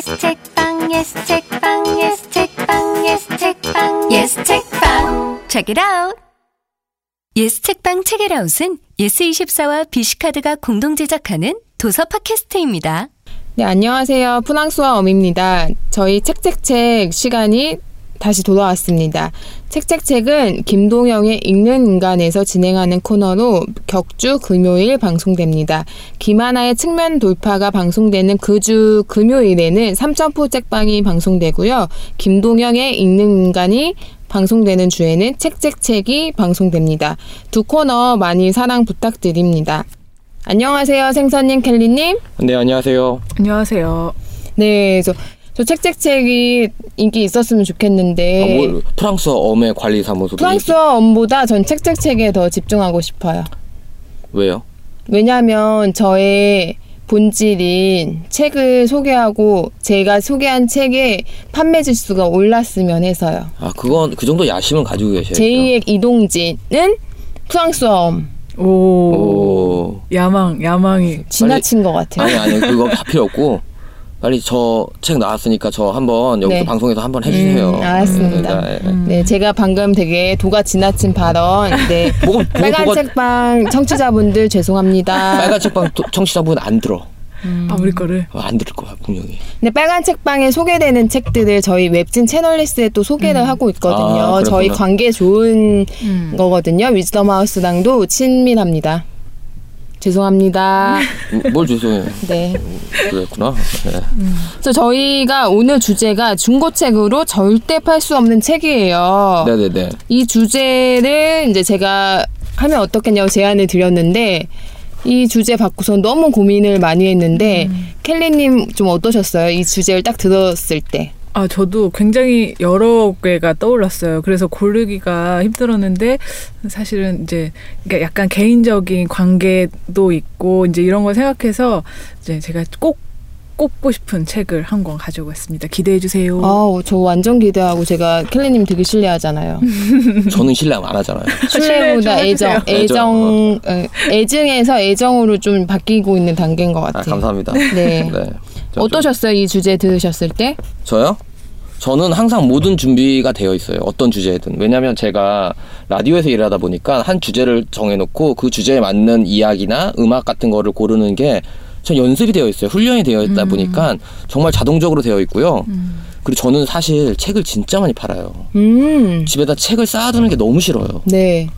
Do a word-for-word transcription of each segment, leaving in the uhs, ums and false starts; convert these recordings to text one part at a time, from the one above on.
예스책방 예스책방 예스책방 예스책방 예스책방 Check it out! 예스책방 책이라웃은 예스이십사와 비시카드가 공동 제작하는 도서 팟캐스트입니다. 네, 안녕하세요. 프랑수아 엄입니다. 저희 책책책 시간이 다시 돌아왔습니다. 책책책은 김동영의 읽는 인간에서 진행하는 코너로 격주 금요일 방송됩니다. 김하나의 측면 돌파가 방송되는 그 주 금요일에는 삼천포 책방이 방송되고요. 김동영의 읽는 인간이 방송되는 주에는 책책책이 방송됩니다. 두 코너 많이 사랑 부탁드립니다. 안녕하세요. 생선님, 캘리님. 네, 안녕하세요. 안녕하세요. 네, 저... 저 책책책이 인기 있었으면 좋겠는데 아, 뭐, 프랑수아 엄의 관리사무소 프랑수아 엄보다 전 책책책에 더 집중하고 싶어요. 왜요? 왜냐하면 저의 본질인 책을 소개하고 제가 소개한 책의 판매 지수가 올랐으면 해서요. 아, 그건 그 정도 야심은 가지고 계셔야죠. 제이의 이동진은 프랑수아 엄. 오, 오. 야망, 야망이 지나친 것 같아요. 아니 아니 그거 다 필요 없고 빨리 저 책 나왔으니까 저 한번 여기서 네. 방송에서 한번 해주세요. 음, 알았습니다. 네, 네. 음. 네, 제가 방금 되게 도가 지나친 발언. 네. 뭐, 빨간 도가... 책방 청취자분들 죄송합니다. 빨간 책방 청취자분 안 들어. 음. 아, 우리 거를? 어, 안 들을 거야, 분명히. 근데 빨간 책방에 소개되는 책들을 저희 웹진 채널리스트에 또 소개를 음. 하고 있거든요. 아, 저희 관계 좋은 음. 거거든요. 위즈덤하우스랑도 친밀합니다. 죄송합니다. 뭘 죄송해요? 네. 그랬구나. 네. 그래서 저희가 오늘 주제가 중고책으로 절대 팔 수 없는 책이에요. 네네네. 이 주제를 이제 제가 하면 어떻겠냐고 제안을 드렸는데 이 주제 받고서 너무 고민을 많이 했는데 음. 켈리님 좀 어떠셨어요? 이 주제를 딱 들었을 때. 아, 저도 굉장히 여러 개가 떠올랐어요. 그래서 고르기가 힘들었는데 사실은 이제 그러니까 약간 개인적인 관계도 있고 이제 이런 걸 생각해서 이제 제가 꼭 꼽고 싶은 책을 한 권 가지고 왔습니다. 기대해 주세요. 아, 저 완전 기대하고 제가 켈리님 되게 신뢰하잖아요. 저는 신뢰 안 하잖아요. 신뢰보다 애정, 애정, 애정, 애증에서 애정으로 좀 바뀌고 있는 단계인 것 같아요. 아, 감사합니다. 네. 네. 어떠셨어요? 이 주제 들으셨을 때? 저요? 저는 항상 모든 준비가 되어 있어요. 어떤 주제든. 왜냐하면 제가 라디오에서 일하다 보니까 한 주제를 정해놓고 그 주제에 맞는 이야기나 음악 같은 거를 고르는 게 전 연습이 되어 있어요. 훈련이 되어 있다 음. 보니까 정말 자동적으로 되어 있고요. 음. 그리고 저는 사실 책을 진짜 많이 팔아요. 음. 집에다 책을 쌓아두는 게 너무 싫어요. 네.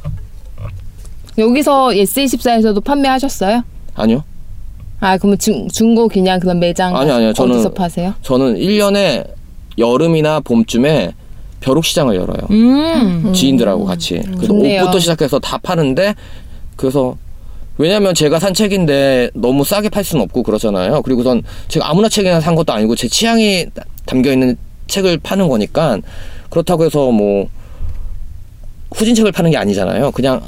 여기서 예스이십사에서도 판매하셨어요? 아니요. 아, 그러면 중, 중고 그냥 그런 매장 아니, 아니요. 저는, 어디서 파세요? 저는 일 년에 여름이나 봄쯤에 벼룩시장을 열어요. 음. 지인들하고 같이. 음. 그래서 좋네요. 옷부터 시작해서 다 파는데 그래서 왜냐면 제가 산 책인데 너무 싸게 팔 수는 없고 그러잖아요. 그리고 전 제가 아무나 책이나 산 것도 아니고 제 취향이 담겨있는 책을 파는 거니까 그렇다고 해서 뭐 후진책을 파는 게 아니잖아요. 그냥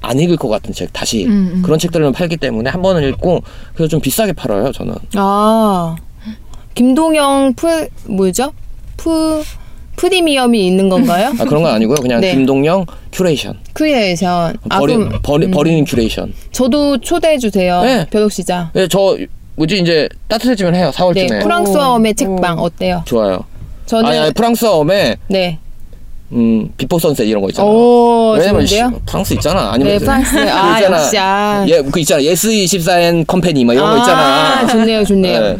안 읽을 것 같은 책 다시 음, 음. 그런 책들은 팔기 때문에 한 번은 읽고 그래서 좀 비싸게 팔아요 저는. 아, 김동영 풀 뭐죠? 풀 프리미엄이 있는 건가요? 아, 그런 건 아니고요. 그냥 네. 김동영 큐레이션. 큐레이션. 버리, 아, 그럼, 버리, 음. 버리는 큐레이션. 저도 초대해 주세요. 네. 벼룩시장. 네, 저 뭐지 이제 따뜻해지면 해요. 사월쯤에. 네, 프랑수아 엄의 책방 어때요? 좋아요. 저는 아니, 아니, 프랑수아 엄의 네. 음, 비포 선셋 이런 거 있잖아. 오, 왜냐면 씨, 프랑스 있잖아. 아니면 네, 프랑스. 아, 있잖아. 역시. 아. 예, 그 있잖아. 예스이십사 앤 컴퍼니 막 이런 아, 거 있잖아. 아, 좋네요. 좋네요. 네.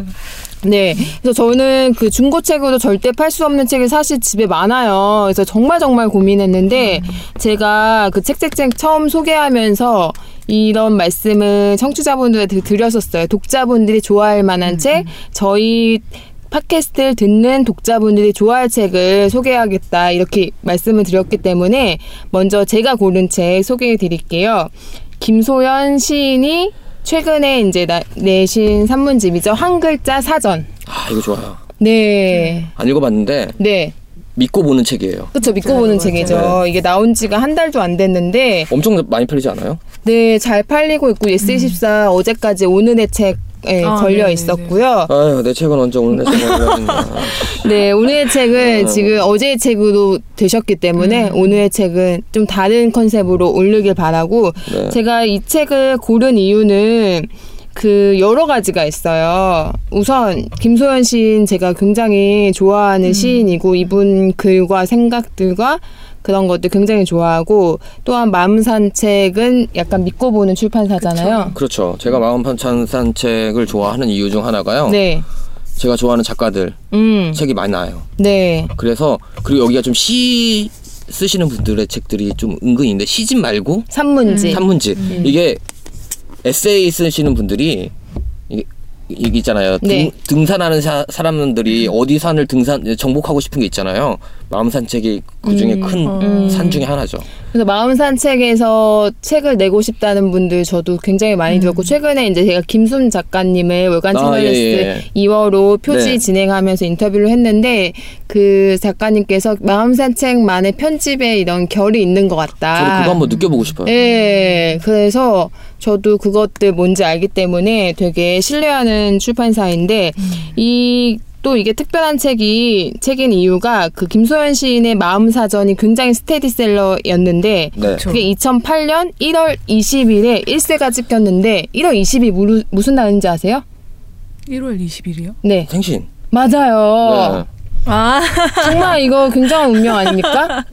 네. 그래서 저는 그 중고책으로 절대 팔 수 없는 책이 사실 집에 많아요. 그래서 정말 정말 고민했는데 음. 제가 그 책책책 처음 소개하면서 이런 말씀을 청취자분들한테 드렸었어요. 독자분들이 좋아할 만한 음. 책, 저희 팟캐스트를 듣는 독자분들이 좋아할 책을 소개하겠다 이렇게 말씀을 드렸기 때문에 먼저 제가 고른 책 소개해 드릴게요. 김소연 시인이 최근에 이제 나, 내신 산문집이죠. 한 글자 사전. 아, 이거 좋아요. 네. 안 읽어봤는데 네. 믿고 보는 책이에요. 그렇죠. 믿고 네, 보는 맞아요. 책이죠. 네. 이게 나온 지가 한 달도 안 됐는데 엄청 많이 팔리지 않아요? 네. 잘 팔리고 있고 예스이십사 음. 어제까지 오늘의 책 네, 아, 걸려 네네, 있었고요. 아유, 내 책은 언제 오늘 내 책을 읽었냐. 네, 오늘의 책은 아, 지금 어제의 책으로 되셨기 때문에 음. 오늘의 책은 좀 다른 컨셉으로 오르길 바라고 네. 제가 이 책을 고른 이유는 그 여러 가지가 있어요. 우선 김소연 시인 제가 굉장히 좋아하는 음. 시인이고 이분 글과 생각들과 그런 것도 굉장히 좋아하고 또한 마음산책은 약간 믿고 보는 출판사잖아요. 그쵸? 그렇죠. 제가 마음산책을 좋아하는 이유 중 하나가요. 네. 제가 좋아하는 작가들 음. 책이 많이 나와요. 네. 그래서 그리고 여기가 좀 시 쓰시는 분들의 책들이 좀 은근히 있는데 시집 말고 산문집. 음. 산문집. 음. 이게 에세이 쓰시는 분들이 이게 이게 있잖아요. 등, 네. 등산하는 사, 사람들이 어디 산을 등산 정복하고 싶은 게 있잖아요. 마음 산책이 그중에 음, 큰 음. 산 중에 하나죠. 그래서 마음 산책에서 책을 내고 싶다는 분들 저도 굉장히 많이 음. 들었고 최근에 이제 제가 김순 작가님의 월간 채널리스트 아, 예, 예. 이월호 표지 네. 진행하면서 인터뷰를 했는데 그 작가님께서 마음 산책만의 편집에 이런 결이 있는 것 같다. 저도 그거 한번 느껴보고 싶어요. 예. 그래서 저도 그것들 뭔지 알기 때문에 되게 신뢰하는 출판사인데 음. 이 또 이게 특별한 책이 책인 이유가 그 김소연 시인의 마음 사전이 굉장히 스테디셀러였는데 네. 그게 이천팔 년 일월 이십일에 일 세가 찍혔는데 일월 이십일이 무루, 무슨 날인지 아세요? 일월 이십일이요? 네. 생신. 맞아요. 네. 아 정말 이거 굉장한 운명 아닙니까?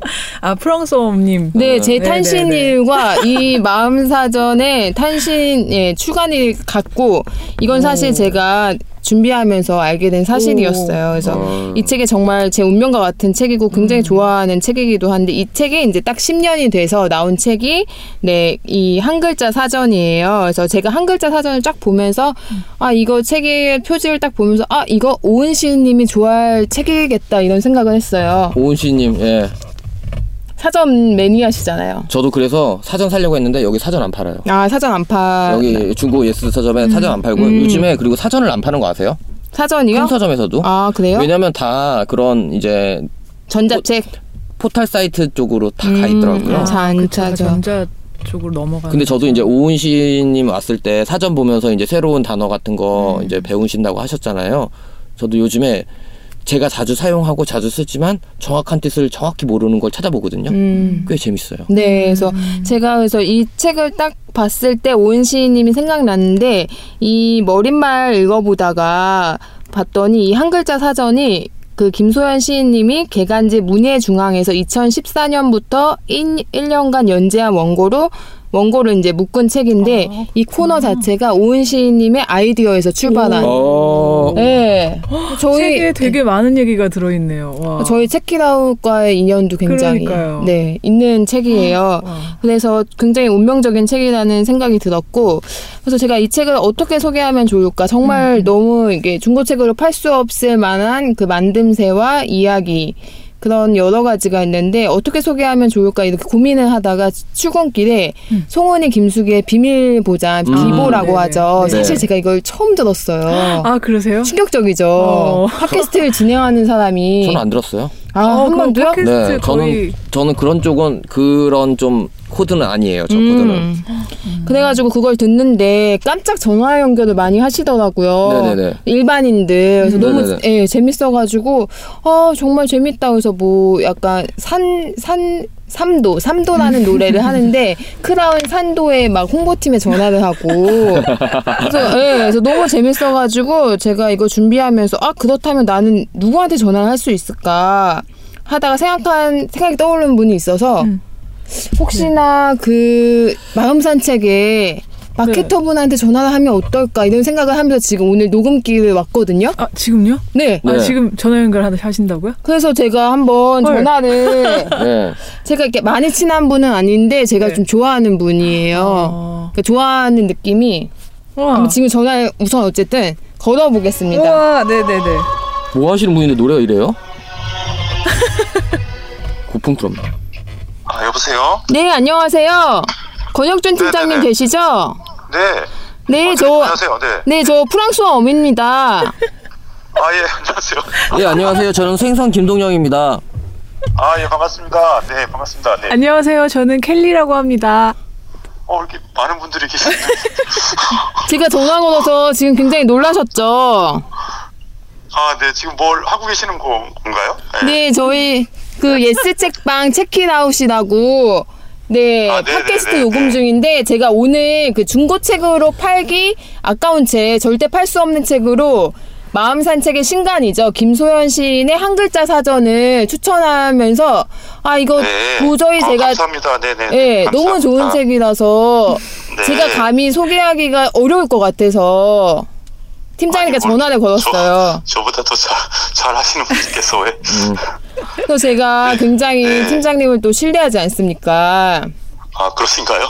아 프랑수아 엄님. 네, 제 탄신일과 이 마음사전의 탄신 예, 추간일 같고 이건 사실 오. 제가 준비하면서 알게 된 사실이었어요. 그래서 오. 이 책이 정말 제 운명과 같은 책이고 굉장히 음. 좋아하는 책이기도 한데 이 책이 이제 딱 십 년이 돼서 나온 책이 네, 이 한 글자 사전이에요. 그래서 제가 한 글자 사전을 쫙 보면서 음. 아 이거 책의 표지를 딱 보면서 아 이거 오은시님이 좋아할 책이겠다 이런 생각을 했어요. 오은시님 예. 사전 매니아시잖아요. 저도 그래서 사전 사려고 했는데 여기 사전 안 팔아요. 아 사전 안 팔. 여기 중고 예스 서점에 음. 사전 안 팔고 음. 요즘에 그리고 사전을 안 파는 거 아세요? 사전이요? 큰 서점에서도. 아 그래요? 왜냐면 다 그런 이제 전자책 포, 포털 사이트 쪽으로 다 가 음. 있더라고요. 전자죠. 전자 쪽으로 넘어가. 근데 저도 이제 오은시님 왔을 때 사전 보면서 이제 새로운 단어 같은 거 음. 이제 배우신다고 하셨잖아요. 저도 요즘에. 제가 자주 사용하고 자주 쓰지만 정확한 뜻을 정확히 모르는 걸 찾아보거든요. 음. 꽤 재밌어요. 네, 그래서 음. 제가 그래서 이 책을 딱 봤을 때 오은시님이 생각났는데 이 머릿말 읽어보다가 봤더니 이 한 글자 사전이 그 김소연 시인님이 개간지 문예중앙에서 이천십사 년부터 일 년간 연재한 원고로 원고를 이제 묶은 책인데 아, 이 코너 자체가 오은시님의 아이디어에서 출발한. 오. 네, 저희 책에 되게 많은 얘기가 들어있네요. 와. 저희 체크잇아웃과의 인연도 굉장히 네, 있는 책이에요. 와. 그래서 굉장히 운명적인 책이라는 생각이 들었고, 그래서 제가 이 책을 어떻게 소개하면 좋을까? 정말 음. 너무 이게 중고책으로 팔 수 없을 만한 그 만듦새와 이야기. 그런 여러 가지가 있는데 어떻게 소개하면 좋을까 이렇게 고민을 하다가 출근길에 음. 송은이 김숙의 비밀보장 비보라고 음, 하죠. 사실 제가 이걸 처음 들었어요. 아 그러세요? 충격적이죠. 어. 팟캐스트를 진행하는 사람이. 저는 안 들었어요. 아, 아 한 번도요? 네, 저는 저는 그런 쪽은 그런 좀 코드는 아니에요. 저 음. 코드는. 음. 그래가지고 그걸 듣는데 깜짝 전화 연결을 많이 하시더라고요. 네네네. 일반인들. 그래서 음. 너무 예, 재밌어가지고 아 정말 재밌다. 그래서 뭐 약간 산, 산, 삼도, 삼도라는 노래를 하는데 크라운 산도에 막 홍보팀에 전화를 하고 그래서, 예, 그래서 너무 재밌어가지고 제가 이거 준비하면서 아 그렇다면 나는 누구한테 전화를 할 수 있을까 하다가 생각한 생각이 떠오르는 분이 있어서 음. 혹시나 그 마음산책에 마케터분한테 전화를 하면 어떨까 이런 생각을 하면서 지금 오늘 녹음기를 왔거든요. 아 지금요? 네. 네. 아, 지금 전화 연결 하신다고요? 그래서 제가 한번 헐. 전화를 네. 제가 이렇게 많이 친한 분은 아닌데 제가 네. 좀 좋아하는 분이에요. 어. 그러니까 좋아하는 느낌이 한번 지금 전화를 우선 어쨌든 걸어보겠습니다. 우와 네네네. 뭐 하시는 분인데 노래가 이래요? 고풍스럽네. 아 여보세요? 네 안녕하세요. 권혁준 팀장님 계시죠? 네. 네, 아, 저 안녕하세요. 네. 네, 저 프랑수아 엄입니다. 아, 예. 안녕하세요. 네, 안녕하세요. 저는 생선 김동영입니다. 아, 예, 반갑습니다. 네, 반갑습니다. 네. 안녕하세요. 저는 캘리라고 합니다. 어, 이렇게 많은 분들이 계시네요. 제가 전화 걸어서 지금 굉장히 놀라셨죠? 아, 네. 지금 뭘 하고 계시는 건가요? 네, 네 저희 그 예스책방 체크잇아웃이라고 네, 아, 팟캐스트 요금 중인데 제가 오늘 그 중고책으로 팔기 아까운 책, 절대 팔 수 없는 책으로 마음 산책의 신간이죠. 김소연 시인의 한 글자 사전을 추천하면서 아 이거 네. 도저히 아, 제가 감사합니다. 네네. 네, 너무 좋은 책이라서 네. 제가 감히 소개하기가 어려울 것 같아서 팀장님께 전화를 걸었어요. 저, 저보다 더 잘, 잘 하시는 분께서 왜? 음. 그래서 제가 굉장히 네. 팀장님을 또 신뢰하지 않습니까? 아 그렇신가요?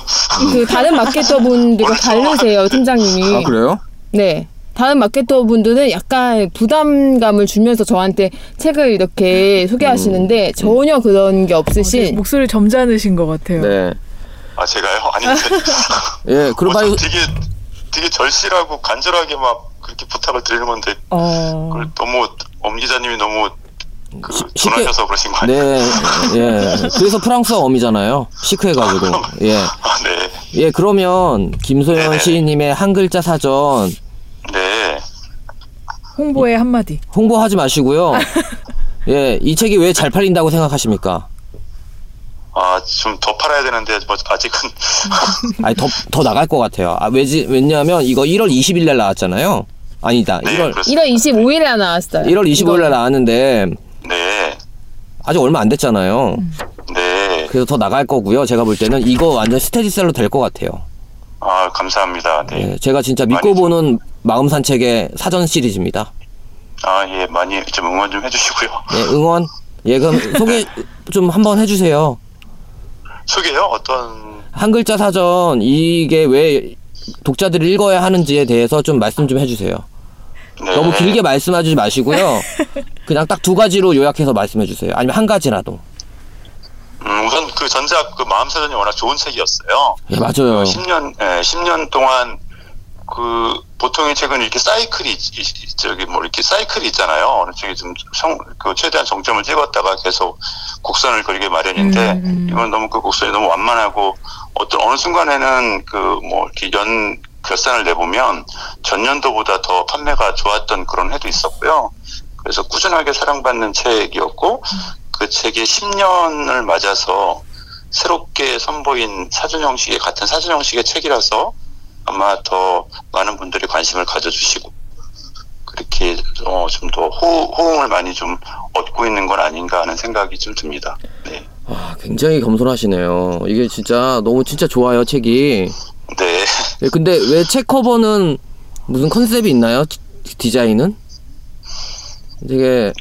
그 다른 마케터 분들과 다르세요, 팀장님이. 아 그래요? 네. 다른 마케터 분들은 약간 부담감을 주면서 저한테 책을 이렇게 소개하시는데 음. 전혀 그런 게 없으신 아, 네. 목소리 점잖으신 것 같아요. 네. 아 제가요? 아닌데. 예, 그런 말이 뭐, 되게 되게 절실하고 간절하게 막 그렇게 부탁을 드리는 건데 어... 그걸 너무 엄 기자님이 너무 그 전화셔서 시크... 그러신 거 아니에요? 네, 예. 그래서 프랑수아 엄이잖아요. 시크해가지고. 아, 예. 아, 네. 예, 그러면 김소연 네네. 시인님의 한 글자 사전. 네. 홍보에 한마디. 홍보하지 마시고요. 예, 이 책이 왜 잘 팔린다고 생각하십니까? 아, 좀 더 팔아야 되는데 뭐 아직은. 아니 더 더 나갈 것 같아요. 아, 왜지? 왜냐하면 이거 일월 이십일 날 나왔잖아요. 아니다. 네, 일월 그렇습니다. 일월 이십오일에 나왔어요. 일월 이십오일 날 나왔는데. 네. 아직 얼마 안 됐잖아요. 음. 네. 그래서 더 나갈 거고요. 제가 볼 때는 이거 완전 스테디셀러 될 것 같아요. 아, 감사합니다. 네. 네 제가 진짜 믿고 많이... 보는 마음 산책의 사전 시리즈입니다. 아, 예, 많이 좀 응원 좀 해주시고요. 네, 응원. 예, 그럼 소개 좀 한번 해주세요. 소개요? 어떤 한 글자 사전 이게 왜 독자들이 읽어야 하는지에 대해서 좀 말씀 좀 해주세요. 네. 너무 길게 말씀하지 마시고요. 그냥 딱 두 가지로 요약해서 말씀해주세요. 아니면 한 가지라도. 음, 우선 그 전작 그 마음 사전이 워낙 좋은 책이었어요. 예, 맞아요. 그 십 년, 예, 십 년 동안 그 보통의 책은 이렇게 사이클이 저기 뭐 이렇게 사이클이 있잖아요. 어느 쪽이 좀 성, 그 최대한 정점을 찍었다가 계속 곡선을 그리게 마련인데 음. 이건 너무 그 곡선이 너무 완만하고 어떤 어느 순간에는 그 뭐 이렇게 연 결산을 내보면 전년도보다 더 판매가 좋았던 그런 해도 있었고요. 그래서 꾸준하게 사랑받는 책이었고 음. 그 책이 십 년을 맞아서 새롭게 선보인 사전 형식의 같은 사전 형식의 책이라서. 아마 더 많은 분들이 관심을 가져주시고 그렇게 어 좀 더 호응을 많이 좀 얻고 있는 건 아닌가 하는 생각이 좀 듭니다. 네. 아, 굉장히 겸손하시네요. 이게 진짜 너무 진짜 좋아요 책이. 네. 예, 근데 왜 책 커버는 무슨 컨셉이 있나요? 디자인은? 되게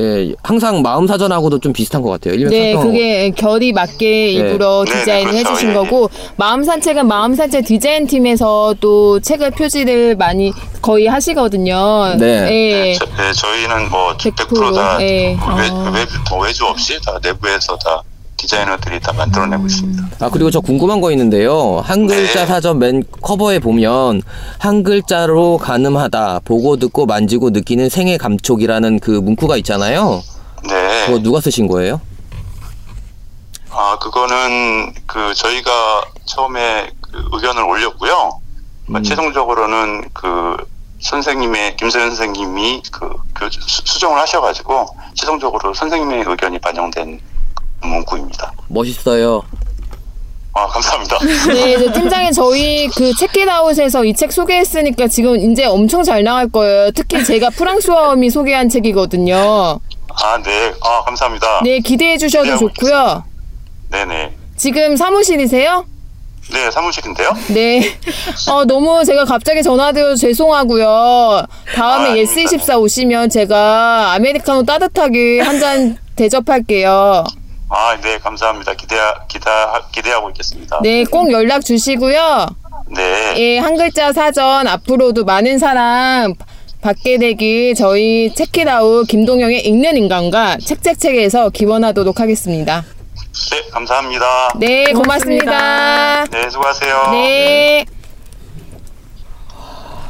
예, 항상 마음 사전하고도 좀 비슷한 것 같아요. 네, 그게 결이 맞게 일부러 네. 디자인을 네, 그렇죠. 해주신 예, 거고 예. 마음 산책은 마음 산책 디자인 팀에서 또 책을 표지를 많이 거의 하시거든요. 네, 예. 네, 저, 네 저희는 뭐 백 퍼센트 다 예. 외, 외, 외주 없이 다 내부에서 다 디자이너들이 다 만들어내고 음. 있습니다. 아 그리고 저 궁금한 거 있는데요. 한 글자 네. 사전 맨 커버에 보면 한 글자로 가늠하다, 보고 듣고 만지고 느끼는 생의 감촉이라는 그 문구가 있잖아요. 네. 그거 누가 쓰신 거예요? 아 그거는 그 저희가 처음에 그 의견을 올렸고요. 음. 최종적으로는 그 선생님의 김소연 선생님이 그, 그 수정을 하셔가지고 최종적으로 선생님의 의견이 반영된. 문구입니다. 멋있어요. 아 감사합니다. 네, 네 팀장님 저희 그 체크잇아웃에서 이 책 소개했으니까 지금 이제 엄청 잘 나갈 거예요. 특히 제가 프랑수아 엄이 소개한 책이거든요. 아 네, 아 감사합니다. 네 기대해 주셔도 좋고요. 네네. 지금 사무실이세요? 네 사무실인데요. 네. 어 너무 제가 갑자기 전화드려서 죄송하고요. 다음에 아, 예스이십사 오시면 제가 아메리카노 따뜻하게 한 잔 대접할게요. 아, 네, 감사합니다. 기대, 기다, 기대하고 있겠습니다. 네, 꼭 연락 주시고요. 네. 예, 한 글자 사전 앞으로도 많은 사랑 받게 되길 저희 체크잇아웃 김동영의 읽는 인간과 책책책에서 기원하도록 하겠습니다. 네, 감사합니다. 네, 고맙습니다. 고맙습니다. 네, 수고하세요. 네. 네.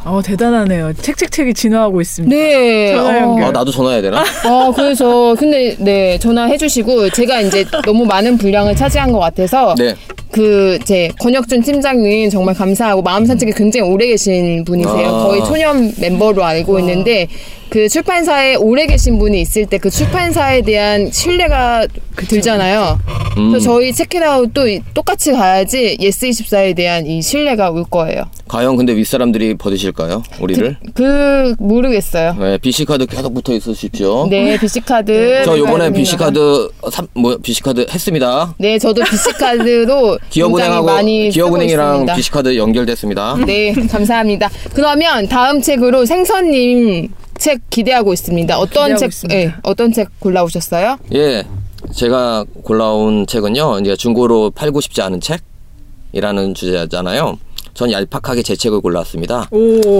어 대단하네요. 책책책이 진화하고 있습니다. 네. 전화 연결. 아, 나도 전화해야 되나? 아 그래서 근데 네 전화해주시고 제가 이제 너무 많은 분량을 차지한 것 같아서 네. 그 제 권혁준 팀장님 정말 감사하고 마음 산책에 굉장히 오래 계신 분이세요. 아. 거의 초년 멤버로 알고 아. 있는데. 그 출판사에 오래 계신 분이 있을 때 그 출판사에 대한 신뢰가 들잖아요. 음. 그래서 저희 체크잇아웃도 똑같이 가야지 예스이십사에 대한 이 신뢰가 올 거예요. 과연 근데 윗사람들이 버리실까요? 우리를? 그, 그 모르겠어요. 네, 비시카드 계속 붙어 있으십시오. 네, 비시카드. 네, 저 요번에 비시카드 삼, 뭐 비시카드 했습니다. 네, 저도 비시카드로 기업은행하고 많이 기업은행이랑 비시카드 연결됐습니다. 네, 감사합니다. 그러면 다음 책으로 생선님 책 기대하고 있습니다. 어떤 기대하고 책, 있습니다. 예, 어떤 책 골라오셨어요? 예, 제가 골라온 책은요, 이제 중고로 팔고 싶지 않은 책이라는 주제잖아요. 전 얄팍하게 제 책을 골랐습니다.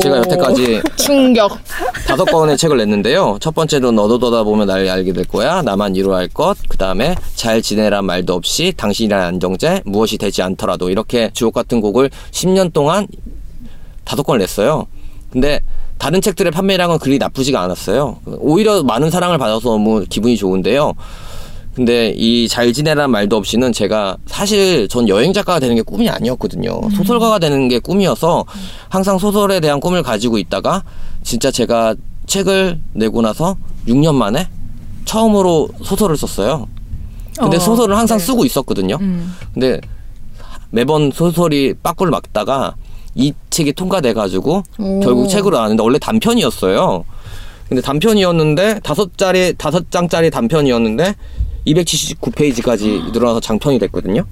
제가 여태까지 충격 다섯 권의 책을 냈는데요. 첫 번째로 너도 너다 보면 날 알게 될 거야, 나만 이루어할 것, 그 다음에 잘 지내란 말도 없이, 당신이란 안정제, 무엇이 되지 않더라도, 이렇게 주옥 같은 곡을 십 년 동안 다섯 권을 냈어요. 근데 다른 책들의 판매량은 그리 나쁘지가 않았어요. 오히려 많은 사랑을 받아서 너무 기분이 좋은데요. 근데 이 잘 지내란 말도 없이는 제가 사실 전 여행작가가 되는 게 꿈이 아니었거든요. 음. 소설가가 되는 게 꿈이어서 항상 소설에 대한 꿈을 가지고 있다가 진짜 제가 책을 내고 나서 육 년 만에 처음으로 소설을 썼어요. 근데 어, 소설을 항상 네. 쓰고 있었거든요. 음. 근데 매번 소설이 빠꾸를 막다가 이 책이 통과돼가지고 오. 결국 책으로 나왔는데 원래 단편이었어요. 근데 단편이었는데 다섯 짜리 다섯 장짜리 단편이었는데 이백칠십구 페이지까지 늘어나서 장편이 됐거든요.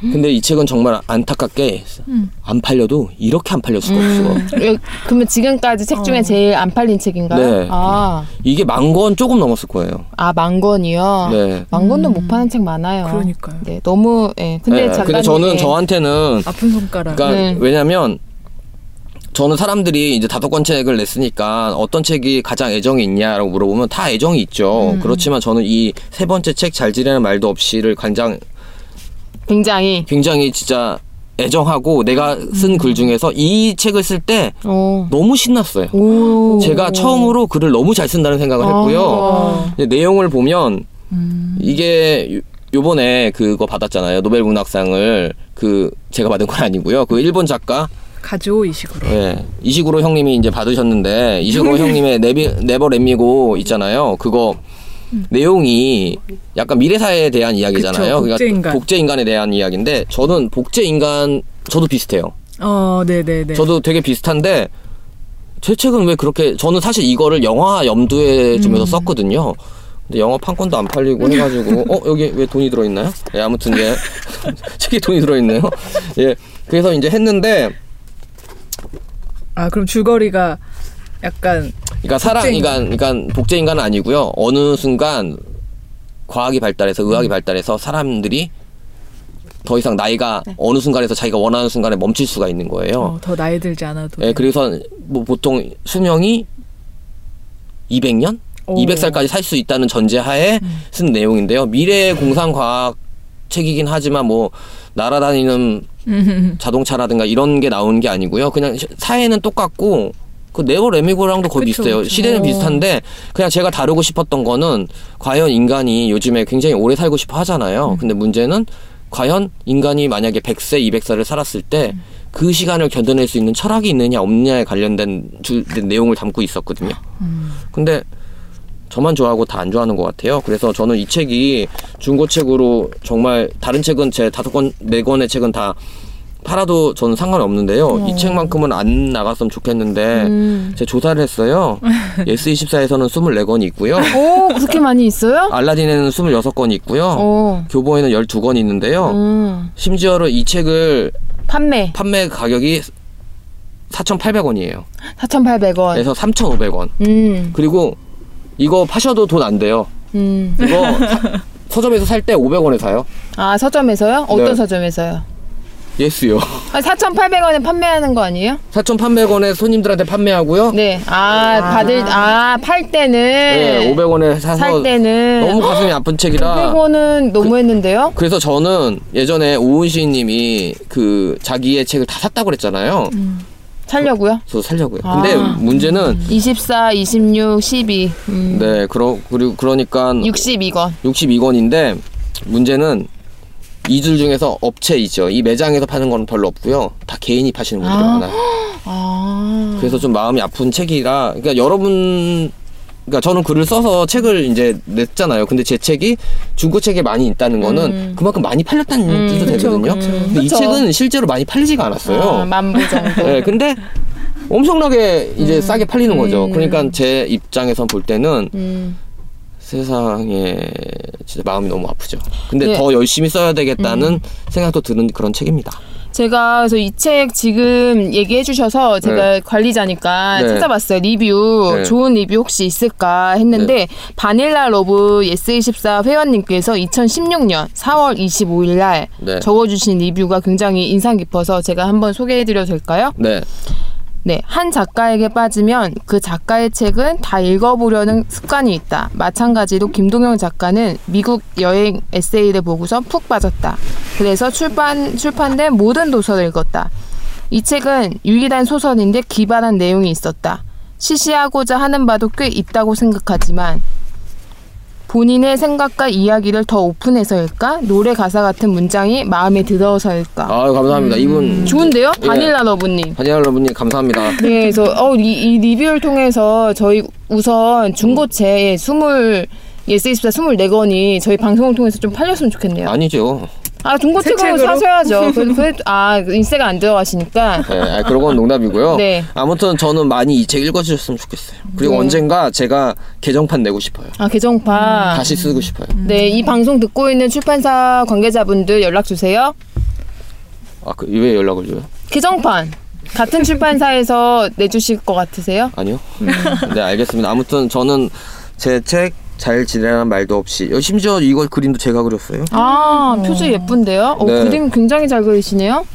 근데 이 책은 정말 안타깝게 음. 안 팔려도 이렇게 안 팔렸을 음. 거예요. 그러면 지금까지 책 중에 어. 제일 안 팔린 책인가요? 네. 아. 이게 만 권 조금 넘었을 거예요. 아, 만 권이요? 네. 만 권도 음. 못 파는 책 많아요. 그러니까요. 네, 너무 예. 근데 네, 작가님 근데 저는 저한테는 아픈 손가락. 그러니까 네. 왜냐면 저는 사람들이 이제 다섯 권 책을 냈으니까 어떤 책이 가장 애정이 있냐라고 물어보면 다 애정이 있죠. 음. 그렇지만 저는 이 세 번째 책 잘 지내는 말도 없이를 굉장히 굉장히 굉장히 진짜 애정하고 내가 쓴 글 음. 중에서 이 책을 쓸 때 너무 신났어요. 오. 제가 처음으로 글을 너무 잘 쓴다는 생각을 아. 했고요. 이제 내용을 보면 음. 이게 요번에 그거 받았잖아요. 노벨 문학상을. 그 제가 받은 건 아니고요. 그 일본 작가 가즈오 이시구로. 네, 이시구로 형님이 이제 받으셨는데 이시구로 형님의 네비, 네버 렛미고 있잖아요. 그거 음. 내용이 약간 미래사에 대한 이야기잖아요. 그쵸, 복제인간. 그러니까 복제인간에 대한 이야기인데 저는 복제인간 저도 비슷해요. 어, 네네네. 저도 되게 비슷한데 제 책은 왜 그렇게 저는 사실 이거를 영화 염두에 두면서 음. 썼거든요. 근데 영화 판권도 안 팔리고 해가지고 어 여기 왜 돈이 들어있나요? 예, 아무튼 예 책에 돈이 들어있네요. 예, 그래서 이제 했는데. 아, 그럼 줄거리가 약간 그러니까 사랑이간, 그러니까 복제인간은 아니고요. 어느 순간 과학이 발달해서 의학이 음. 발달해서 사람들이 더 이상 나이가 네. 어느 순간에서 자기가 원하는 순간에 멈출 수가 있는 거예요. 어, 더 나이 들지 않아도. 네, 그래서 뭐 보통 수명이 이백 년, 오. 이백 살까지 살 수 있다는 전제하에 음. 쓴 내용인데요. 미래 공상 과학 책이긴 하지만 뭐 날아다니는 자동차라든가 이런 게 나오는 게 아니고요. 그냥 사회는 똑같고 그 네버 레미고랑도 거의 그쵸, 비슷해요. 그쵸. 시대는 비슷한데 그냥 제가 다루고 싶었던 거는 과연 인간이 요즘에 굉장히 오래 살고 싶어 하잖아요. 음. 근데 문제는 과연 인간이 만약에 백 세, 이백 살을 살았을 때 그 시간을 견뎌낼 수 있는 철학이 있느냐 없느냐에 관련된 주, 내용을 담고 있었거든요. 음. 근데 저만 좋아하고 다 안 좋아하는 것 같아요. 그래서 저는 이 책이 중고책으로 정말 다른 책은 제 다섯 권, 네 권의 책은 다 팔아도 저는 상관없는데요. 어. 이 책만큼은 안 나갔으면 좋겠는데 음. 제가 조사를 했어요. 예스이십사에서는 이십사 권이 있고요. 오, 그렇게 많이 있어요? 알라딘에는 이십육 권이 있고요. 오. 교보에는 십이 권이 있는데요. 음. 심지어는 이 책을 판매 판매 가격이 사천팔백 원이에요. 사천팔백 원. 그래서 삼천오백 원. 음. 그리고 이거 파셔도 돈 안 돼요. 음. 이거 사, 서점에서 살 때 오백 원에 사요. 아, 서점에서요? 어떤 네. 서점에서요? 예스요. 아, 사천팔백 원에 판매하는 거 아니에요? 사천팔백 원에 손님들한테 판매하고요. 네. 아, 아. 받을, 아, 팔 때는. 네, 오백 원에 사서. 살 때는. 너무 가슴이 아픈 책이라. 오백 원은 너무 그, 했는데요? 그래서 저는 예전에 오은시 님이 그 자기의 책을 다 샀다고 그랬잖아요. 음. 살려고요? 저, 저 살려고요. 아. 근데 문제는 이십사, 이십육, 십이. 음. 네, 그러, 그리고 그러니까 육십이 권. 육십이 권인데 문제는 이 줄 중에서 업체이죠. 이 매장에서 파는 건 별로 없고요. 다 개인이 파시는 분들이 아. 많아요. 아. 그래서 좀 마음이 아픈 책이라, 그러니까 여러분, 그러니까 저는 글을 써서 책을 이제 냈잖아요. 근데 제 책이 중고책에 많이 있다는 거는 음. 그만큼 많이 팔렸다는 음, 뜻도 그쵸, 되거든요. 그쵸. 근데 이 책은 실제로 많이 팔리지가 않았어요. 아, 만부 정도. 네, 근데 엄청나게 이제 음. 싸게 팔리는 거죠. 음. 그러니까 제 입장에선 볼 때는 음. 세상에 진짜 마음이 너무 아프죠. 근데 예. 더 열심히 써야 되겠다는 음. 생각도 드는 그런 책입니다. 제가 그래서 이 책 지금 얘기해 주셔서 제가 네. 관리자니까 네. 찾아봤어요. 리뷰 네. 좋은 리뷰 혹시 있을까 했는데 네. 바닐라 러브 예스이십사 회원님께서 이천십육년 사월 이십오일 날 네. 적어주신 리뷰가 굉장히 인상 깊어서 제가 한번 소개해 드려도 될까요? 네. 네, 한 작가에게 빠지면 그 작가의 책은 다 읽어보려는 습관이 있다. 마찬가지로 김동영 작가는 미국 여행 에세이를 보고서 푹 빠졌다. 그래서 출판, 출판된 모든 도서를 읽었다. 이 책은 유일한 소설인데 기발한 내용이 있었다. 시시하고자 하는 바도 꽤 있다고 생각하지만 본인의 생각과 이야기를 더 오픈해서일까? 노래 가사 같은 문장이 마음에 들어서일까? 아, 감사합니다. 음. 이분 좋은데요? 바닐라 예. 러브님. 바닐라 러브님 감사합니다. 네, 그래서 어, 이, 이 리뷰를 통해서 저희 우선 중고책 이십 예스이십사 이십사 권이 저희 방송을 통해서 좀 팔렸으면 좋겠네요. 아니죠. 아, 중고책으로 사셔야죠. 그래도, 그래도, 아, 인세가 안 들어가시니까. 네, 아, 그런 건 농담이고요. 네. 아무튼 저는 많이 이 책 읽어주셨으면 좋겠어요. 그리고 네. 언젠가 제가 개정판 내고 싶어요. 아, 개정판. 음. 다시 쓰고 싶어요. 음. 네, 이 방송 듣고 있는 출판사 관계자분들 연락 주세요. 아, 그, 왜 연락을 줘요? 개정판. 같은 출판사에서 내주실 것 같으세요? 아니요. 음. 네, 알겠습니다. 아무튼 저는 제 책, 잘 지내라는 말도 없이, 심지어 이거 그림도 제가 그렸어요. 아, 음. 표지 예쁜데요? 어, 네. 그림 굉장히 잘 그리시네요.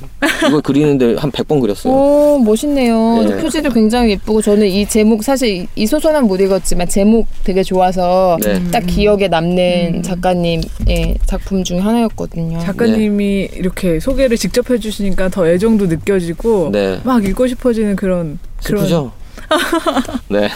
이거 그리는데 한 백 번 그렸어요. 오, 멋있네요. 네. 표지도 굉장히 예쁘고, 저는 이 제목, 사실 이 소설은 못 읽었지만 제목 되게 좋아서 네. 딱 기억에 남는 음. 작가님의 작품 중 하나였거든요. 작가님이 네. 이렇게 소개를 직접 해주시니까 더 애정도 느껴지고 네. 막 읽고 싶어지는 그런 슬프죠? 그런 네.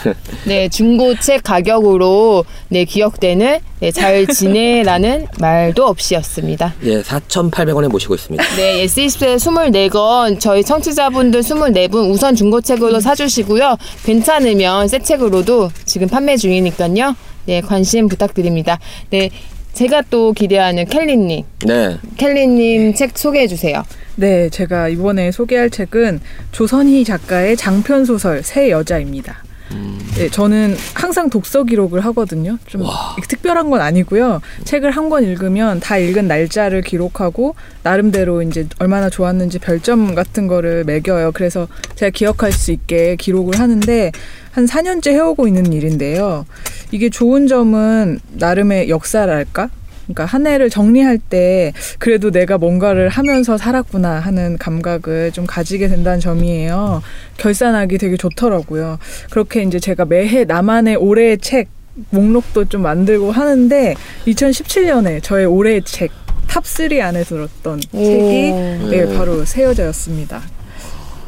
네, 중고책 가격으로 네, 기억되는 네, 잘 지내라는 말도 없이였습니다. 예, 사천팔백 원에 모시고 있습니다. 네, 예스이십사 이십사 권 저희 청취자분들 이십사 분 우선 중고책으로 사주시고요. 괜찮으면 새 책으로도 지금 판매 중이니까요. 네, 관심 부탁드립니다. 네, 제가 또 기대하는 캘리님. 네. 캘리님 책 소개해주세요. 네, 제가 이번에 소개할 책은 조선희 작가의 장편소설 새 여자입니다. 음. 네, 저는 항상 독서 기록을 하거든요. 좀 와. 특별한 건 아니고요. 책을 한 권 읽으면 다 읽은 날짜를 기록하고 나름대로 이제 얼마나 좋았는지 별점 같은 거를 매겨요. 그래서 제가 기억할 수 있게 기록을 하는데 한 사 년째 해오고 있는 일인데요. 이게 좋은 점은 나름의 역사랄까? 그러니까 한 해를 정리할 때 그래도 내가 뭔가를 하면서 살았구나 하는 감각을 좀 가지게 된다는 점이에요. 결산하기 되게 좋더라고요. 그렇게 이제 제가 매해 나만의 올해의 책 목록도 좀 만들고 하는데 이천십칠년에 저의 올해의 책 탑 쓰리 안에 들었던 오. 책이 네, 바로 새 여자였습니다.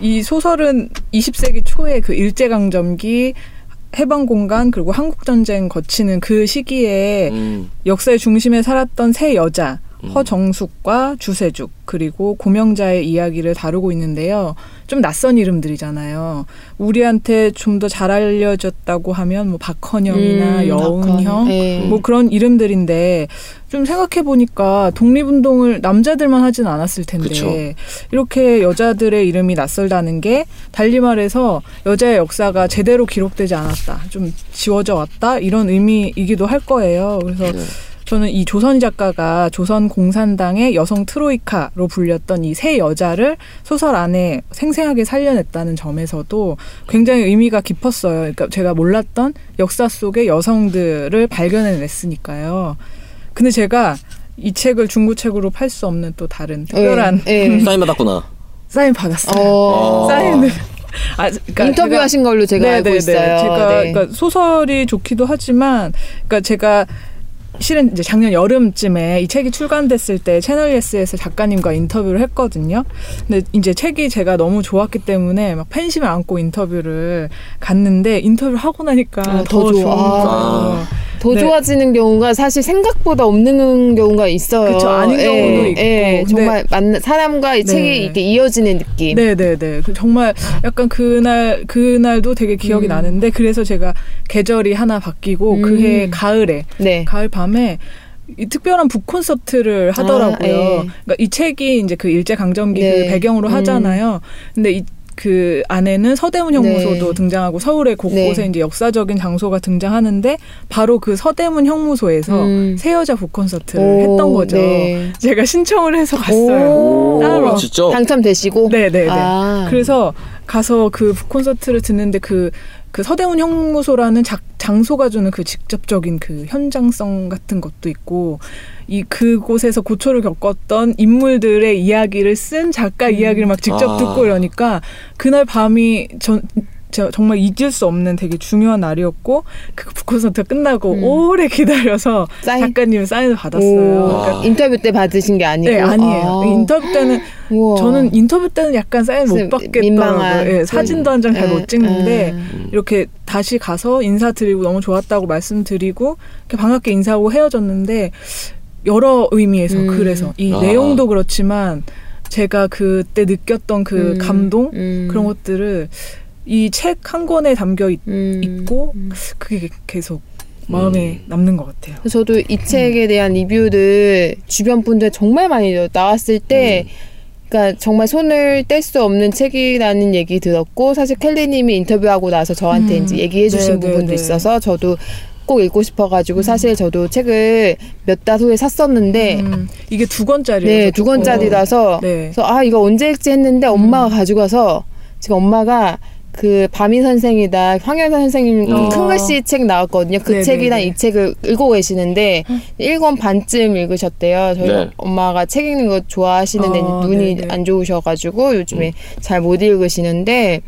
이 소설은 이십 세기 초에 그 일제강점기 해방공간 그리고 한국전쟁 거치는 그 시기에 음. 역사의 중심에 살았던 새 여자 음. 허정숙과 주세죽 그리고 고명자의 이야기를 다루고 있는데요. 좀 낯선 이름들이잖아요. 우리한테 좀 더 잘 알려졌다고 하면 뭐 박헌영이나 음, 여운형 네. 뭐 그런 이름들인데 좀 생각해보니까 독립운동을 남자들만 하진 않았을 텐데 그쵸. 이렇게 여자들의 이름이 낯설다는 게 달리 말해서 여자의 역사가 제대로 기록되지 않았다. 좀 지워져 왔다. 이런 의미이기도 할 거예요. 그래서 네. 저는 이 조선희 작가가 조선 공산당의 여성 트로이카로 불렸던 이 새 여자를 소설 안에 생생하게 살려냈다는 점에서도 굉장히 의미가 깊었어요. 그러니까 제가 몰랐던 역사 속의 여성들을 발견해냈으니까요. 근데 제가 이 책을 중고책으로 팔 수 없는 또 다른 특별한 네, 네. 사인 받았구나. 사인 받았어요. 어. 사인을. 아, 그러니까 인터뷰하신 걸로 제가 네네네, 알고 있어요. 제가 네. 그러니까 소설이 좋기도 하지만, 그러니까 제가. 실은 이제 작년 여름쯤에 이 책이 출간됐을 때 채널 예스에서 작가님과 인터뷰를 했거든요. 근데 이제 책이 제가 너무 좋았기 때문에 막 팬심을 안고 인터뷰를 갔는데 인터뷰를 하고 나니까 아, 더, 더 좋아. 좋은 거예요. 아. 더 네. 좋아지는 경우가 사실 생각보다 없는 경우가 있어요. 그쵸, 아닌 예, 경우도 있고. 예, 정말 만나, 사람과 이 책이 네. 이렇게 이어지는 느낌. 네네네. 네, 네. 정말 약간 그날, 그날도 되게 기억이 음. 나는데, 그래서 제가 계절이 하나 바뀌고 음. 그해 가을에, 네. 가을 밤에 이 특별한 북 콘서트를 하더라고요. 아, 그러니까 이 책이 이제 그 일제강점기 네. 그 배경으로 음. 하잖아요. 근데 이 그 안에는 서대문 형무소도 네. 등장하고 서울의 곳곳에 네. 이제 역사적인 장소가 등장하는데 바로 그 서대문 형무소에서 음. 새 여자 북 콘서트를 오, 했던 거죠. 네. 제가 신청을 해서 갔어요. 따로. 아, 진짜? 당첨되시고? 네네네. 아. 그래서 가서 그 북 콘서트를 듣는데 그 그 서대문 형무소라는 작, 장소가 주는 그 직접적인 그 현장성 같은 것도 있고 이 그곳에서 고초를 겪었던 인물들의 이야기를 쓴 작가 음. 이야기를 막 직접 아. 듣고 이러니까 그날 밤이 전 정말 잊을 수 없는 되게 중요한 날이었고 그 콘서트가 끝나고 음. 오래 기다려서 사인? 작가님 사인을 받았어요. 그러니까 인터뷰 때 받으신 게 아니고? 네, 아니에요. 아. 인터뷰 때는 우와. 저는 인터뷰 때는 약간 사인 못 받겠더라고요. 예, 사진도 한 장 잘 못 찍는데 음. 이렇게 다시 가서 인사드리고 너무 좋았다고 말씀드리고 이렇게 반갑게 인사하고 헤어졌는데 여러 의미에서 음. 그래서 이 아. 내용도 그렇지만 제가 그때 느꼈던 그 음. 감동 음. 그런 것들을 이 책 한 권에 담겨 있, 음, 있고 음. 그게 계속 마음에 음. 남는 것 같아요. 저도 이 책에 대한 리뷰를 주변 분들 정말 많이 나왔을 때 음. 그러니까 정말 손을 뗄 수 없는 책이라는 얘기 들었고 사실 켈리님이 인터뷰하고 나서 저한테 음. 이제 얘기해 주신 네, 부분도 네, 있어서 저도 꼭 읽고 싶어가지고 음. 사실 저도 책을 몇 달 후에 샀었는데 음. 이게 두 권짜리라서 네, 두 권짜리라서 네. 그래서 아 이거 언제 읽지 했는데 엄마가 음. 가지고 가서 지금 엄마가 그 밤이 선생이다 황영선 선생님 어. 큰 글씨 책 나왔거든요. 그 네네네. 책이랑 이 책을 읽고 계시는데 일 권 반쯤 읽으셨대요. 저희 네. 엄마가 책 읽는 거 좋아하시는데 어, 눈이 네네. 안 좋으셔가지고 요즘에 음. 잘 못 읽으시는데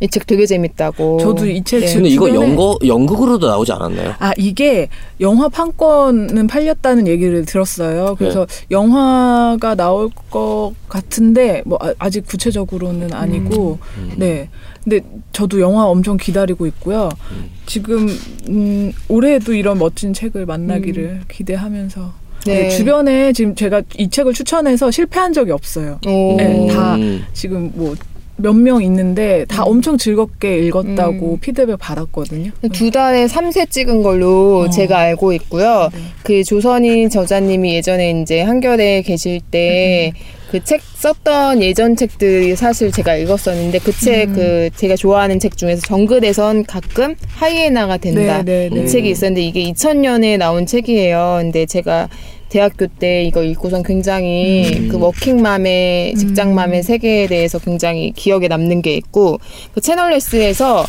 이 책 되게 재밌다고. 저도 이 책. 네. 근데 이거 연거, 연극으로도 나오지 않았나요? 아 이게 영화 판권은 팔렸다는 얘기를 들었어요. 그래서 네. 영화가 나올 것 같은데 뭐 아직 구체적으로는 아니고 음. 네. 근데 저도 영화 엄청 기다리고 있고요. 음. 지금 음, 올해에도 이런 멋진 책을 만나기를 음. 기대하면서. 네. 주변에 지금 제가 이 책을 추천해서 실패한 적이 없어요. 네, 다 지금 뭐. 몇 명 있는데 다 음. 엄청 즐겁게 읽었다고 음. 피드백 받았거든요. 두 달에 삼 세 찍은 걸로 어. 제가 알고 있고요. 네. 그 조선희 저자님이 예전에 이제 한겨레에 계실 때 그 책 음. 썼던 예전 책들이 사실 제가 읽었었는데 그 책 그 음. 제가 좋아하는 책 중에서 정글에선 가끔 하이에나가 된다 네, 네, 네. 이 책이 있었는데 이게 이천 년에 나온 책이에요. 근데 제가 대학교 때 이거 읽고선 굉장히 음. 그 워킹맘의 직장맘의 음. 세계에 대해서 굉장히 기억에 남는 게 있고 그 채널레스에서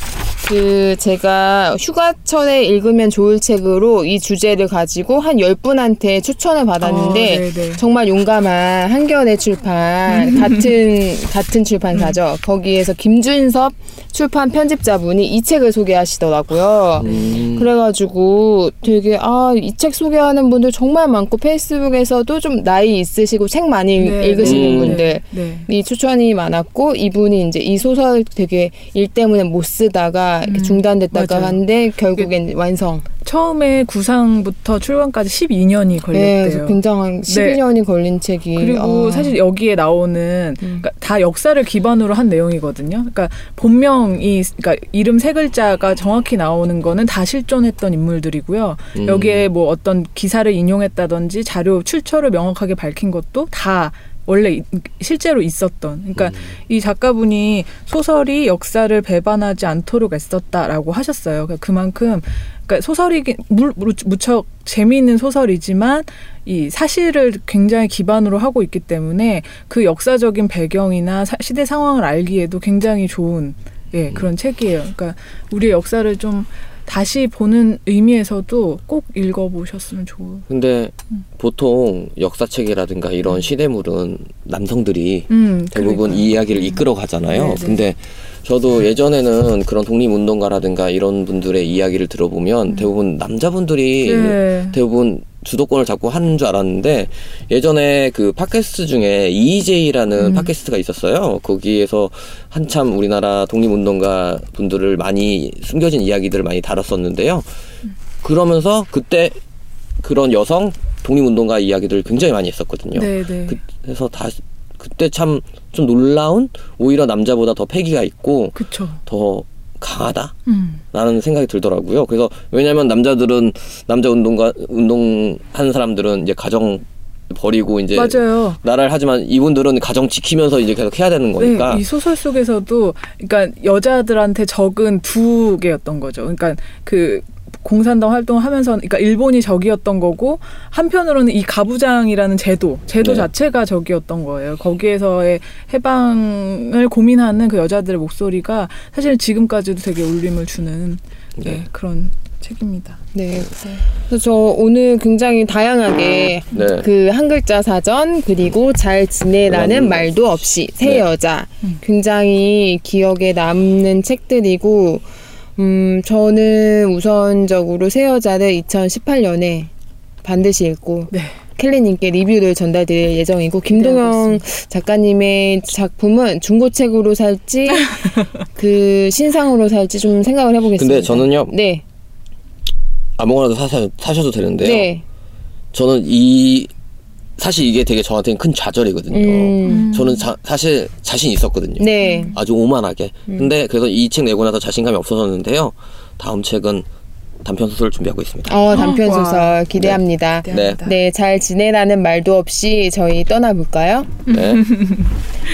그 제가 휴가철에 읽으면 좋을 책으로 이 주제를 가지고 한 열 분한테 추천을 받았는데 어, 정말 용감한 한겨레 출판 음. 같은 같은 출판사죠. 음. 거기에서 김준섭 출판 편집자분이 이 책을 소개하시더라고요. 음. 그래가지고 되게 아, 이 책 소개하는 분들 정말 많고 페이스북에서도 좀 나이 있으시고 책 많이 네, 읽으시는 네, 분들이 네, 네. 추천이 많았고 이분이 이제 이 소설 되게 일 때문에 못 쓰다가 음, 중단됐다가 한데 결국엔 완성. 처음에 구상부터 출간까지 십이 년이 걸렸대요. 네, 굉장한 십이 년이 네. 걸린 책이. 그리고 아. 사실 여기에 나오는 그러니까 다 역사를 기반으로 한 내용이거든요. 그러니까 본명이 그러니까 이름 세 글자가 정확히 나오는 거는 다 실존했던 인물들이고요. 음. 여기에 뭐 어떤 기사를 인용했다든지 자료 출처를 명확하게 밝힌 것도 다 원래 실제로 있었던 그러니까 음. 이 작가분이 소설이 역사를 배반하지 않도록 애썼다라고 하셨어요. 그러니까 그만큼 그러니까 소설이 물, 무척 재미있는 소설이지만 이 사실을 굉장히 기반으로 하고 있기 때문에 그 역사적인 배경이나 사, 시대 상황을 알기에도 굉장히 좋은 예, 그런 음. 책이에요. 그러니까 우리의 역사를 좀 다시 보는 의미에서도 꼭 읽어보셨으면 좋을. 근데 음. 보통 역사책이라든가 이런 시대물은 남성들이 음, 대부분 그러니까. 이 이야기를 음. 이끌어 가잖아요. 네네. 근데 저도 예전에는 그런 독립운동가라든가 이런 분들의 이야기를 들어보면 음. 대부분 남자분들이 네. 대부분 주도권을 잡고 하는 줄 알았는데 예전에 그 팟캐스트 중에 이이제이라는 음. 팟캐스트가 있었어요. 거기에서 한참 우리나라 독립운동가 분들을 많이 숨겨진 이야기들을 많이 다뤘었는데요. 음. 그러면서 그때 그런 여성 독립운동가 이야기들을 굉장히 많이 했었거든요. 네네. 그래서 다시 그때 참 좀 놀라운, 오히려 남자보다 더 패기가 있고 그쵸. 더 강하다라는 음. 생각이 들더라고요. 그래서 왜냐하면 남자들은 남자 운동가 운동한 사람들은 이제 가정 버리고 이제 맞아요. 나라를 하지만 이분들은 가정 지키면서 이제 계속 해야 되는 거니까. 네, 이 소설 속에서도 그러니까 여자들한테 적은 두 개였던 거죠. 그러니까 그 공산당 활동하면서 그러니까 일본이 적이었던 거고 한편으로는 이 가부장이라는 제도 제도 네. 자체가 적이었던 거예요. 거기에서의 해방을 고민하는 그 여자들의 목소리가 사실 지금까지도 되게 울림을 주는 네. 네, 그런 책입니다. 네. 그래서 저 오늘 굉장히 다양하게 네. 그 한 글자 사전 그리고 잘 지내라는 말도 없이 새 네. 여자 굉장히 기억에 남는 책들이고 음 저는 우선적으로 새 여자를 이천십팔 년에 반드시 읽고 네. 켈리님께 리뷰를 전달드릴 예정이고 김동영 작가님의 작품은 중고책으로 살지 그 신상으로 살지 좀 생각을 해보겠습니다. 근데 저는요. 네. 아무거나도 사셔, 사셔도 되는데요. 네. 저는 이 사실 이게 되게 저한테는 큰 좌절이거든요. 음. 저는 자, 사실 자신 있었거든요. 네. 아주 오만하게. 음. 근데 그래서 이 책 내고 나서 자신감이 없어졌는데요. 다음 책은 단편 소설을 준비하고 있습니다. 어, 단편 소설 기대합니다. 네. 기대합니다. 네. 네, 잘 지내라는 말도 없이 저희 떠나볼까요? 네.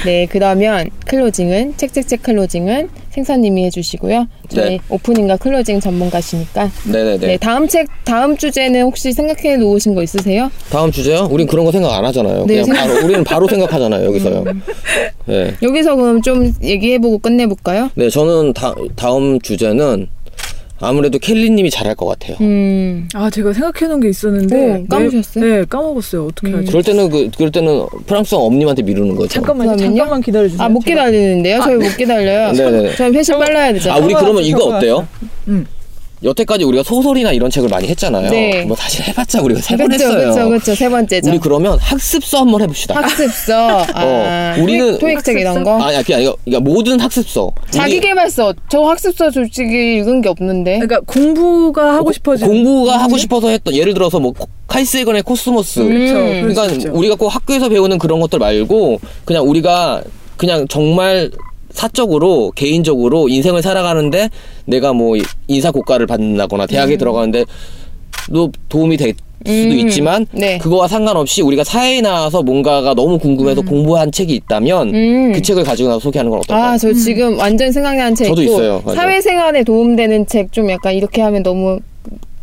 네, 그러면 클로징은 책책책 클로징은 생선님이 해주시고요. 저희 네. 오프닝과 클로징 전문가시니까. 네네네. 네, 다음 책 다음 주제는 혹시 생각해 놓으신 거 있으세요? 다음 주제요? 우린 그런 거 생각 안 하잖아요. 네, 그냥 생각... 바로 우리는 바로 생각하잖아요 여기서요. 네. 여기서 그럼 좀 얘기해보고 끝내볼까요? 네, 저는 다 다음 주제는. 아무래도 켈리님이 잘할 것 같아요. 음. 아 제가 생각해놓은 게 있었는데 오, 까먹으셨어요? 네, 네 까먹었어요. 어떻게 음. 하지? 그럴 때는 그 그럴 때는 프랑수아 엄님한테 미루는 거죠. 잠깐만요. 잠깐만 기다려주세요. 아 못 기다리는데요? 아, 저희 못 기다려요. 네네. 저희 회식 빨라야 되죠. 아 우리 그러면 이거 어때요? 음. 여태까지 우리가 소설이나 이런 책을 많이 했잖아요. 네. 뭐 사실 해봤자 우리가 세 번 했어요. 그렇죠, 그렇죠, 세 번째죠. 우리 그러면 학습서 한번 해봅시다. 학습서. 아, 어, 우리는 토익책 이런 거. 아니야, 그게 아니라 그러니까 모든 학습서. 자기계발서. 저 학습서 솔직히 읽은 게 없는데. 그러니까 공부가 하고 싶어서. 공부가 하고 싶어서 했던 예를 들어서 뭐 칼 세건의 코스모스. 음. 그렇죠. 그러니까 그렇죠. 우리가 꼭 학교에서 배우는 그런 것들 말고 그냥 우리가 그냥 정말. 사적으로 개인적으로 인생을 살아가는데 내가 뭐 인사고과를 받는다거나 대학에 음. 들어가는데 도 도움이 될 수도 음. 있지만 네. 그거와 상관없이 우리가 사회에 나와서 뭔가가 너무 궁금해서 음. 공부한 책이 있다면 음. 그 책을 가지고 나서 소개하는 건 어떨까요? 아, 저 지금 음. 완전 생각나는 책 저도 있고 있어요. 사회생활에 도움되는 책 좀 약간 이렇게 하면 너무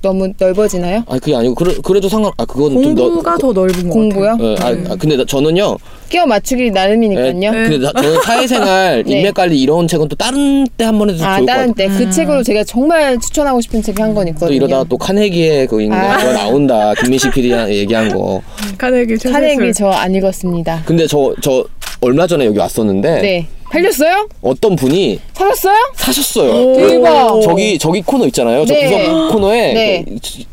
너무 넓어지나요? 아니 그게 아니고 그래, 그래도 상관 아 그건 공부가 좀 너, 더 넓은 거 공부요? 같아요. 네, 네. 아, 아 근데 나, 저는요 끼워 맞추기 나름이니까요. 네, 근데 나, 저는 사회생활 네. 인맥관리 이런 책은 또 다른 때 한 번 해도 아, 좋을 것 같아요. 아 다른 때 그 음. 책으로 제가 정말 추천하고 싶은 책이 한 권 있거든요. 또 이러다가 또 카네기에 그 인간 아. 나온다 김민식 피디랑 얘기한 거 카네기 최 카네기 저 안 읽었습니다. 근데 저 저 얼마 전에 여기 왔었는데. 네. 팔렸어요? 어떤 분이 사셨어요? 사셨어요. 대박. 저기 저기 코너 있잖아요. 네. 저 구석 코너에 네.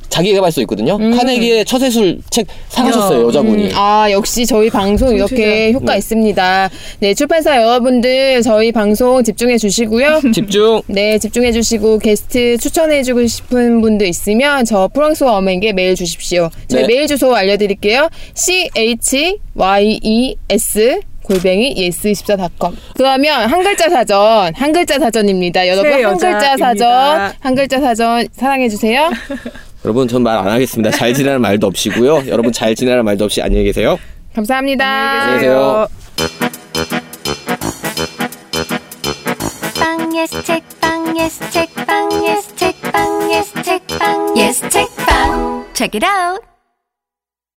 자기개발서 있거든요. 음. 카네기의 처세술 책 사가셨어요. 야. 여자분이. 음. 아 역시 저희 방송 이렇게 효과 네. 있습니다. 네 출판사 여러분들 저희 방송 집중해 주시고요. 집중. 네 집중해 주시고 게스트 추천해 주고 싶은 분도 있으면 저 프랑수아 엄에게 메일 주십시오. 저희 네. 메일 주소 알려드릴게요. 씨 에이치 와이 이 에스 골뱅이 예스 이십사 닷컴. 그러면 한 글자 사전, 한 글자 사전입니다. 여러분 한 글자 사전, 한 글자 사전 사랑해 주세요. 여러분 전 말 안 하겠습니다. 잘 지내라는 말도 없이고요. 여러분 잘 지내라는 말도 없이 안녕히 계세요. 감사합니다. 안녕히 계세요. 빵 예스책방 예스책방 예스책방 예스책방 예스책방 Check it out.